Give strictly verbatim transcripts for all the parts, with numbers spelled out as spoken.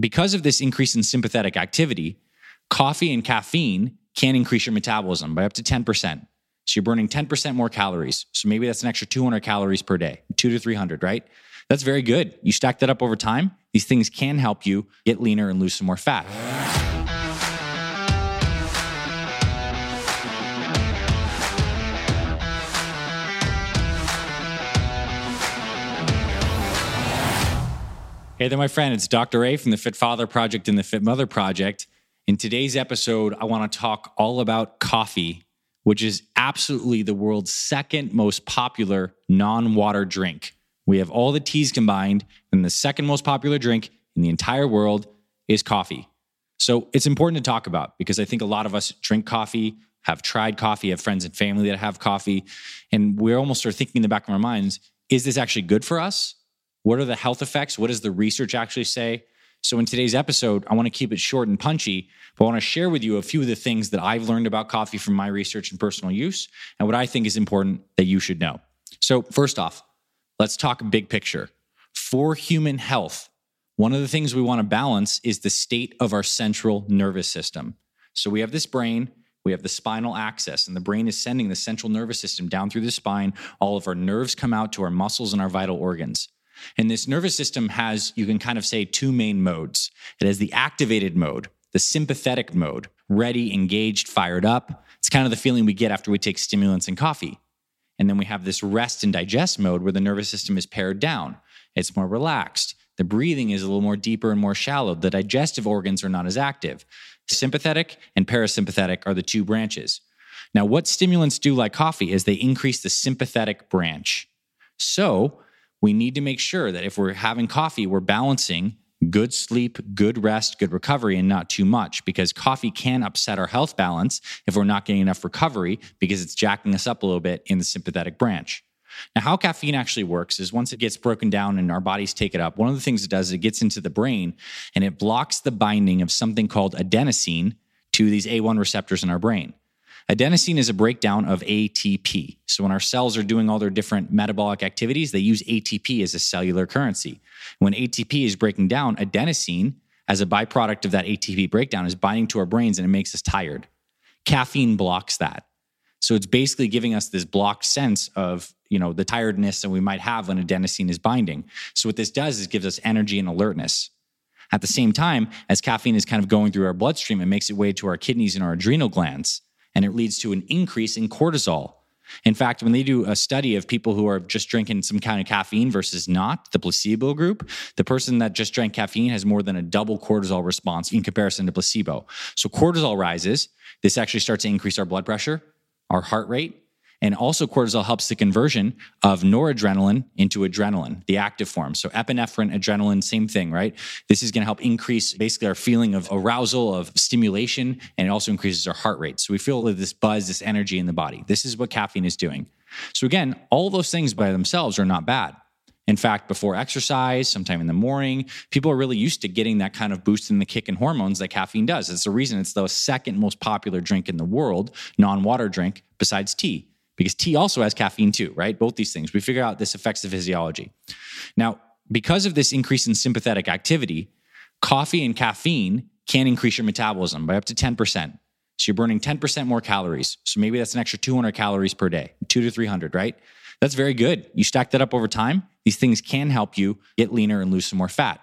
Because of this increase in sympathetic activity, coffee and caffeine can increase your metabolism by up to ten percent. So you're burning ten percent more calories. So maybe that's an extra two hundred calories per day, two to three hundred, right? That's very good. You stack that up over time. These things can help you get leaner and lose some more fat. Hey there, my friend. It's Doctor A from the Fit Father Project and the Fit Mother Project. In today's episode, I want to talk all about coffee, which is absolutely the world's second most popular non-water drink. We have all the teas combined, and the second most popular drink in the entire world is coffee. So it's important to talk about because I think a lot of us drink coffee, have tried coffee, have friends and family that have coffee, and we're almost sort of thinking in the back of our minds, is this actually good for us? What are the health effects? What does the research actually say? So in today's episode, I want to keep it short and punchy, but I want to share with you a few of the things that I've learned about coffee from my research and personal use, and what I think is important that you should know. So first off, let's talk big picture. For human health, one of the things we want to balance is the state of our central nervous system. So we have this brain, we have the spinal axis, and the brain is sending the central nervous system down through the spine. All of our nerves come out to our muscles and our vital organs. And this nervous system has, you can kind of say, two main modes. It has the activated mode, the sympathetic mode, ready, engaged, fired up. It's kind of the feeling we get after we take stimulants and coffee. And then we have this rest and digest mode where the nervous system is pared down. It's more relaxed. The breathing is a little more deeper and more shallow. The digestive organs are not as active. Sympathetic and parasympathetic are the two branches. Now, what stimulants do, like coffee, is they increase the sympathetic branch. So we need to make sure that if we're having coffee, we're balancing good sleep, good rest, good recovery, and not too much, because coffee can upset our health balance if we're not getting enough recovery because it's jacking us up a little bit in the sympathetic branch. Now, how caffeine actually works is once it gets broken down and our bodies take it up, one of the things it does is it gets into the brain and it blocks the binding of something called adenosine to these A one receptors in our brain. Adenosine is a breakdown of A T P. So when our cells are doing all their different metabolic activities, they use A T P as a cellular currency. When A T P is breaking down, adenosine, as a byproduct of that A T P breakdown, is binding to our brains and it makes us tired. Caffeine blocks that. So it's basically giving us this blocked sense of, you know, the tiredness that we might have when adenosine is binding. So what this does is gives us energy and alertness. At the same time, as caffeine is kind of going through our bloodstream, it makes its way to our kidneys and our adrenal glands. And it leads to an increase in cortisol. In fact, when they do a study of people who are just drinking some kind of caffeine versus not, the placebo group, the person that just drank caffeine has more than a double cortisol response in comparison to placebo. So cortisol rises. This actually starts to increase our blood pressure, our heart rate, and also cortisol helps the conversion of noradrenaline into adrenaline, the active form. So epinephrine, adrenaline, same thing, right? This is going to help increase basically our feeling of arousal, of stimulation, and it also increases our heart rate. So we feel this buzz, this energy in the body. This is what caffeine is doing. So again, all those things by themselves are not bad. In fact, before exercise, sometime in the morning, people are really used to getting that kind of boost in the kick and hormones that caffeine does. It's the reason it's the second most popular drink in the world, non-water drink, besides tea. Because tea also has caffeine too, right? Both these things. We figure out this affects the physiology. Now, because of this increase in sympathetic activity, coffee and caffeine can increase your metabolism by up to ten percent. So you're burning ten percent more calories. So maybe that's an extra two hundred calories per day, two to three hundred, right? That's very good. You stack that up over time. These things can help you get leaner and lose some more fat.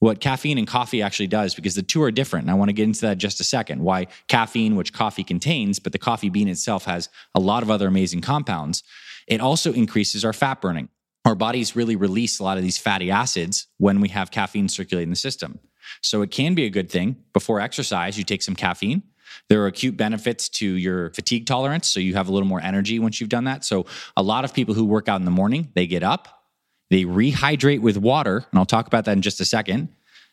What caffeine and coffee actually does, because the two are different, and I want to get into that in just a second, why caffeine, which coffee contains, but the coffee bean itself has a lot of other amazing compounds, it also increases our fat burning. Our bodies really release a lot of these fatty acids when we have caffeine circulating in the system. So it can be a good thing. Before exercise, you take some caffeine. There are acute benefits to your fatigue tolerance, so you have a little more energy once you've done that. So a lot of people who work out in the morning, they get up, they rehydrate with water, and I'll talk about that in just a second,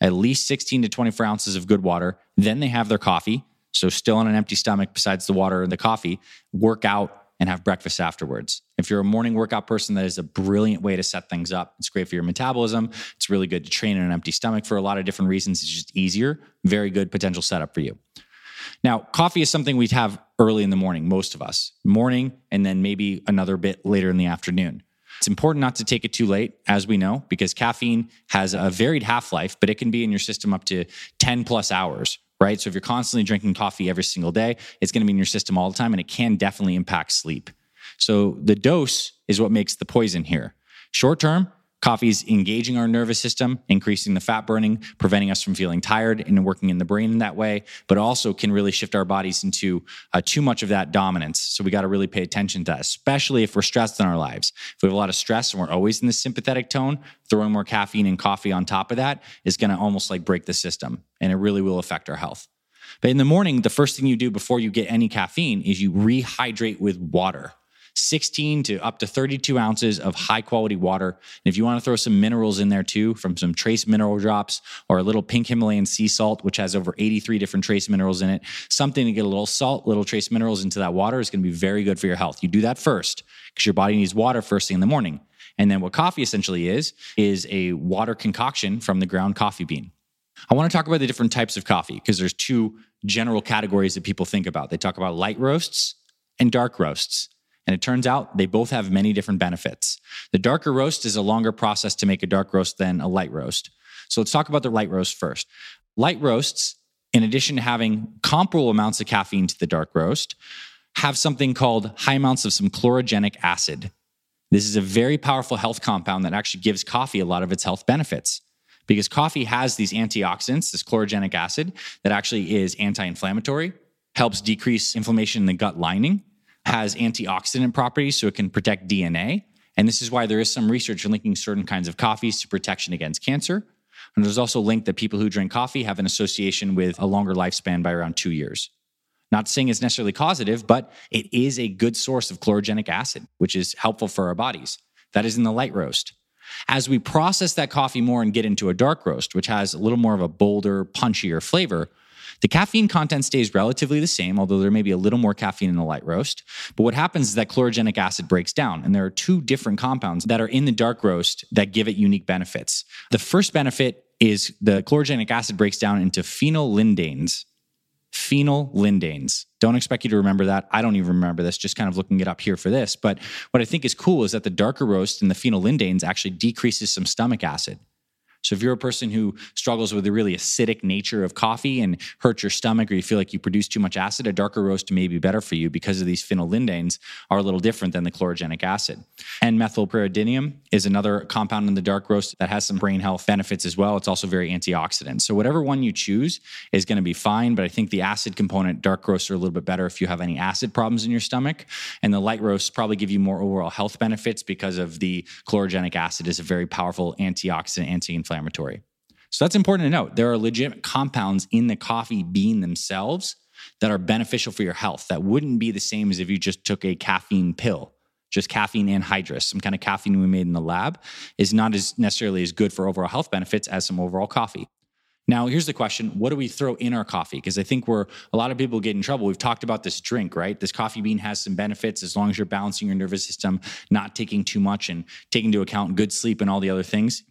at least sixteen to twenty-four ounces of good water. Then they have their coffee, so still on an empty stomach besides the water and the coffee, work out and have breakfast afterwards. If you're a morning workout person, that is a brilliant way to set things up. It's great for your metabolism. It's really good to train in an empty stomach for a lot of different reasons. It's just easier. Very good potential setup for you. Now, coffee is something we have early in the morning, most of us. Morning, and then maybe another bit later in the afternoon. It's It's important not to take it too late, as we know, because caffeine has a varied half-life, but it can be in your system up to ten plus hours, right? So if you're constantly drinking coffee every single day, it's going to be in your system all the time, and it can definitely impact sleep. So the dose is what makes the poison here. Short-term, coffee is engaging our nervous system, increasing the fat burning, preventing us from feeling tired and working in the brain in that way, but also can really shift our bodies into uh, too much of that dominance. So we got to really pay attention to that, especially if we're stressed in our lives. If we have a lot of stress and we're always in this sympathetic tone, throwing more caffeine and coffee on top of that is going to almost like break the system, and it really will affect our health. But in the morning, the first thing you do before you get any caffeine is you rehydrate with water. sixteen to up to thirty-two ounces of high quality water. And if you want to throw some minerals in there too, from some trace mineral drops or a little pink Himalayan sea salt, which has over eighty-three different trace minerals in it, something to get a little salt, little trace minerals into that water is going to be very good for your health. You do that first because your body needs water first thing in the morning. And then what coffee essentially is, is a water concoction from the ground coffee bean. I want to talk about the different types of coffee because there's two general categories that people think about. They talk about light roasts and dark roasts. And it turns out they both have many different benefits. The darker roast is a longer process to make a dark roast than a light roast. So let's talk about the light roast first. Light roasts, in addition to having comparable amounts of caffeine to the dark roast, have something called high amounts of some chlorogenic acid. This is a very powerful health compound that actually gives coffee a lot of its health benefits. Because coffee has these antioxidants, this chlorogenic acid, that actually is anti-inflammatory, helps decrease inflammation in the gut lining, has antioxidant properties, so it can protect D N A. And this is why there is some research linking certain kinds of coffees to protection against cancer. And there's also linked that people who drink coffee have an association with a longer lifespan by around two years. Not saying it's necessarily causative, but it is a good source of chlorogenic acid, which is helpful for our bodies. That is in the light roast. As we process that coffee more and get into a dark roast, which has a little more of a bolder, punchier flavor, the caffeine content stays relatively the same, although there may be a little more caffeine in the light roast. But what happens is that chlorogenic acid breaks down, and there are two different compounds that are in the dark roast that give it unique benefits. The first benefit is the chlorogenic acid breaks down into phenylindanes. Phenylindanes. Don't expect you to remember that. I don't even remember this, just kind of looking it up here for this. But what I think is cool is that the darker roast and the phenylindanes actually decreases some stomach acid. So if you're a person who struggles with the really acidic nature of coffee and hurts your stomach, or you feel like you produce too much acid, a darker roast may be better for you because of these phenylindanes are a little different than the chlorogenic acid. And methylpyridinium is another compound in the dark roast that has some brain health benefits as well. It's also very antioxidant. So whatever one you choose is going to be fine, but I think the acid component, dark roasts are a little bit better if you have any acid problems in your stomach. And the light roasts probably give you more overall health benefits because of the chlorogenic acid is a very powerful antioxidant, anti-inflammatory. inflammatory. So that's important to note. There are legitimate compounds in the coffee bean themselves that are beneficial for your health that wouldn't be the same as if you just took a caffeine pill. Just caffeine anhydrous, some kind of caffeine we made in the lab, is not as necessarily as good for overall health benefits as some overall coffee. Now, here's the question. What do we throw in our coffee? Because I think we're a lot of people get in trouble. We've talked about this drink, right? This coffee bean has some benefits as long as you're balancing your nervous system, not taking too much and taking into account good sleep and all the other things.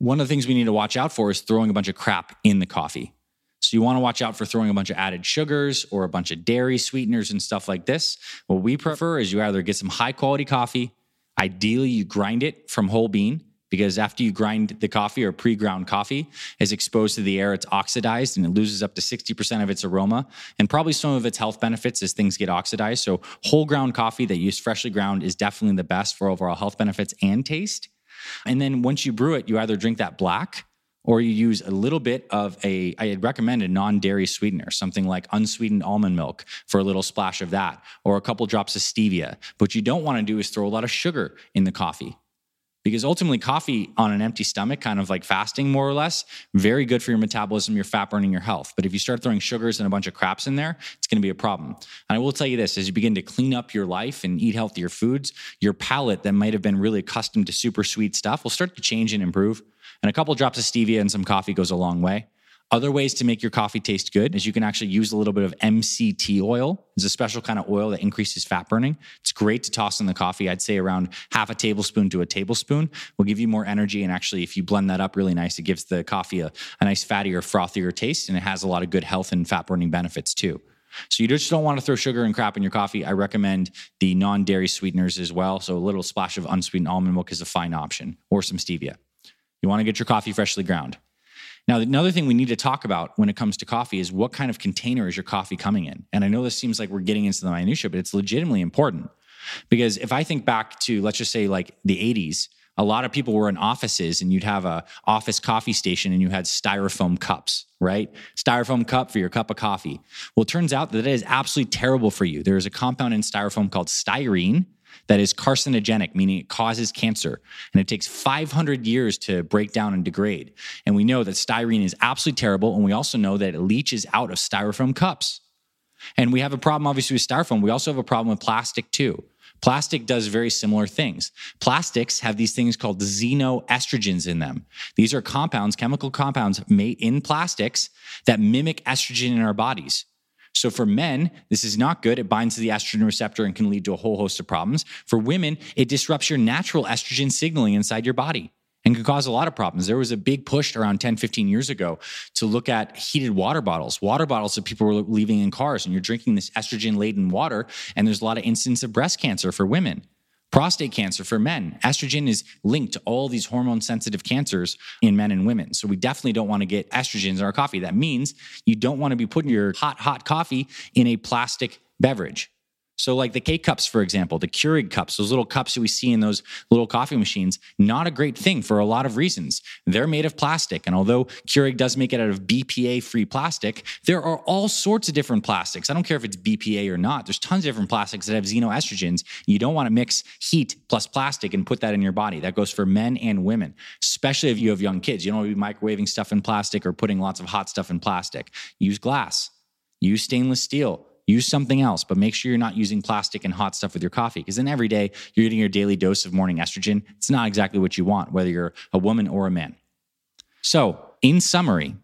One of the things we need to watch out for is throwing a bunch of crap in the coffee. So you want to watch out for throwing a bunch of added sugars or a bunch of dairy sweeteners and stuff like this. What we prefer is you either get some high quality coffee. Ideally, you grind it from whole bean because after you grind the coffee or pre-ground coffee is exposed to the air, it's oxidized and it loses up to sixty percent of its aroma and probably some of its health benefits as things get oxidized. So whole ground coffee that you use freshly ground is definitely the best for overall health benefits and taste. And then once you brew it, you either drink that black or you use a little bit of a, I'd recommend a non-dairy sweetener, something like unsweetened almond milk for a little splash of that or a couple drops of stevia. What you don't want to do is throw a lot of sugar in the coffee because ultimately coffee on an empty stomach, kind of like fasting more or less, very good for your metabolism, your fat burning, your health. But if you start throwing sugars and a bunch of craps in there, it's going to be a problem. And I will tell you this, as you begin to clean up your life and eat healthier foods, your palate that might have been really accustomed to super sweet stuff will start to change and improve. And a couple of drops of stevia and some coffee goes a long way. Other ways to make your coffee taste good is you can actually use a little bit of M C T oil. It's a special kind of oil that increases fat burning. It's great to toss in the coffee. I'd say around half a tablespoon to a tablespoon will give you more energy. And actually, if you blend that up really nice, it gives the coffee a, a nice fattier, frothier taste. And it has a lot of good health and fat burning benefits too. So you just don't want to throw sugar and crap in your coffee. I recommend the non-dairy sweeteners as well. So a little splash of unsweetened almond milk is a fine option, or some stevia. You want to get your coffee freshly ground. Now, another thing we need to talk about when it comes to coffee is what kind of container is your coffee coming in? And I know this seems like we're getting into the minutia, but it's legitimately important. Because if I think back to, let's just say like the eighties, a lot of people were in offices and you'd have a office coffee station and you had styrofoam cups, right? Styrofoam cup for your cup of coffee. Well, it turns out that it is absolutely terrible for you. There is a compound in styrofoam called styrene that is carcinogenic, meaning it causes cancer. And it takes five hundred years to break down and degrade. And we know that styrene is absolutely terrible. And we also know that it leaches out of styrofoam cups. And we have a problem, obviously, with styrofoam. We also have a problem with plastic, too. Plastic does very similar things. Plastics have these things called xenoestrogens in them. These are compounds, chemical compounds made in plastics that mimic estrogen in our bodies. So for men, this is not good. It binds to the estrogen receptor and can lead to a whole host of problems. For women, it disrupts your natural estrogen signaling inside your body and can cause a lot of problems. There was a big push around ten, fifteen years ago to look at heated water bottles, water bottles that people were leaving in cars, and you're drinking this estrogen-laden water, and there's a lot of incidence of breast cancer for women, prostate cancer for men. Estrogen is linked to all these hormone-sensitive cancers in men and women. So we definitely don't want to get estrogens in our coffee. That means you don't want to be putting your hot, hot coffee in a plastic beverage. So like the K cups, for example, the Keurig cups, those little cups that we see in those little coffee machines, not a great thing for a lot of reasons. They're made of plastic. And although Keurig does make it out of B P A-free plastic, there are all sorts of different plastics. I don't care if it's B P A or not. There's tons of different plastics that have xenoestrogens. You don't want to mix heat plus plastic and put that in your body. That goes for men and women, especially if you have young kids. You don't want to be microwaving stuff in plastic or putting lots of hot stuff in plastic. Use glass. Use stainless steel. Use something else, but make sure you're not using plastic and hot stuff with your coffee, because then every day you're getting your daily dose of morning estrogen. It's not exactly what you want, whether you're a woman or a man. So in summary,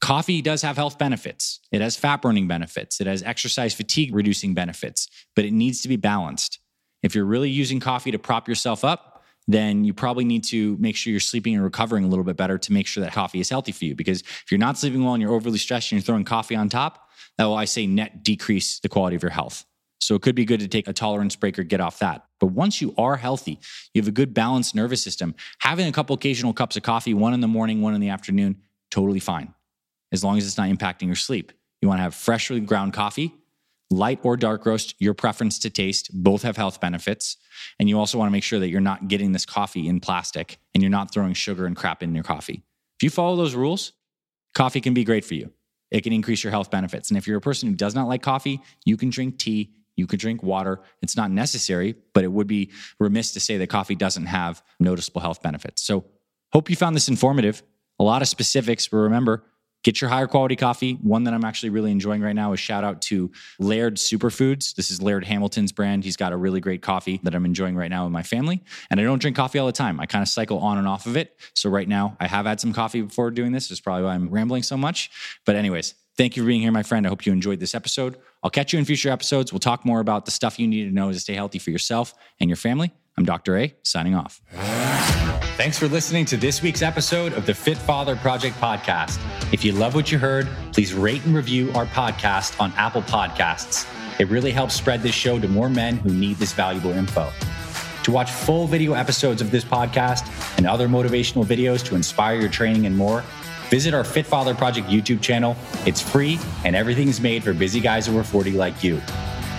coffee does have health benefits. It has fat burning benefits. It has exercise fatigue reducing benefits, but it needs to be balanced. If you're really using coffee to prop yourself up, then you probably need to make sure you're sleeping and recovering a little bit better to make sure that coffee is healthy for you. Because if you're not sleeping well and you're overly stressed and you're throwing coffee on top, that will, I say, net decrease the quality of your health. So it could be good to take a tolerance break or get off that. But once you are healthy, you have a good balanced nervous system, having a couple occasional cups of coffee, one in the morning, one in the afternoon, totally fine. As long as it's not impacting your sleep. You want to have freshly ground coffee, light or dark roast, your preference to taste, both have health benefits. And you also want to make sure that you're not getting this coffee in plastic and you're not throwing sugar and crap in your coffee. If you follow those rules, coffee can be great for you. It can increase your health benefits. And if you're a person who does not like coffee, you can drink tea, you could drink water. It's not necessary, but it would be remiss to say that coffee doesn't have noticeable health benefits. So hope you found this informative. A lot of specifics, but remember, get your higher quality coffee. One that I'm actually really enjoying right now is shout out to Laird Superfoods. This is Laird Hamilton's brand. He's got a really great coffee that I'm enjoying right now with my family. And I don't drink coffee all the time. I kind of cycle on and off of it. So right now I have had some coffee before doing this. It's probably why I'm rambling so much. But anyways, thank you for being here, my friend. I hope you enjoyed this episode. I'll catch you in future episodes. We'll talk more about the stuff you need to know to stay healthy for yourself and your family. I'm Doctor A, signing off. Thanks for listening to this week's episode of the Fit Father Project podcast. If you love what you heard, please rate and review our podcast on Apple Podcasts. It really helps spread this show to more men who need this valuable info. To watch full video episodes of this podcast and other motivational videos to inspire your training and more, visit our Fit Father Project YouTube channel. It's free and everything's made for busy guys over forty like you.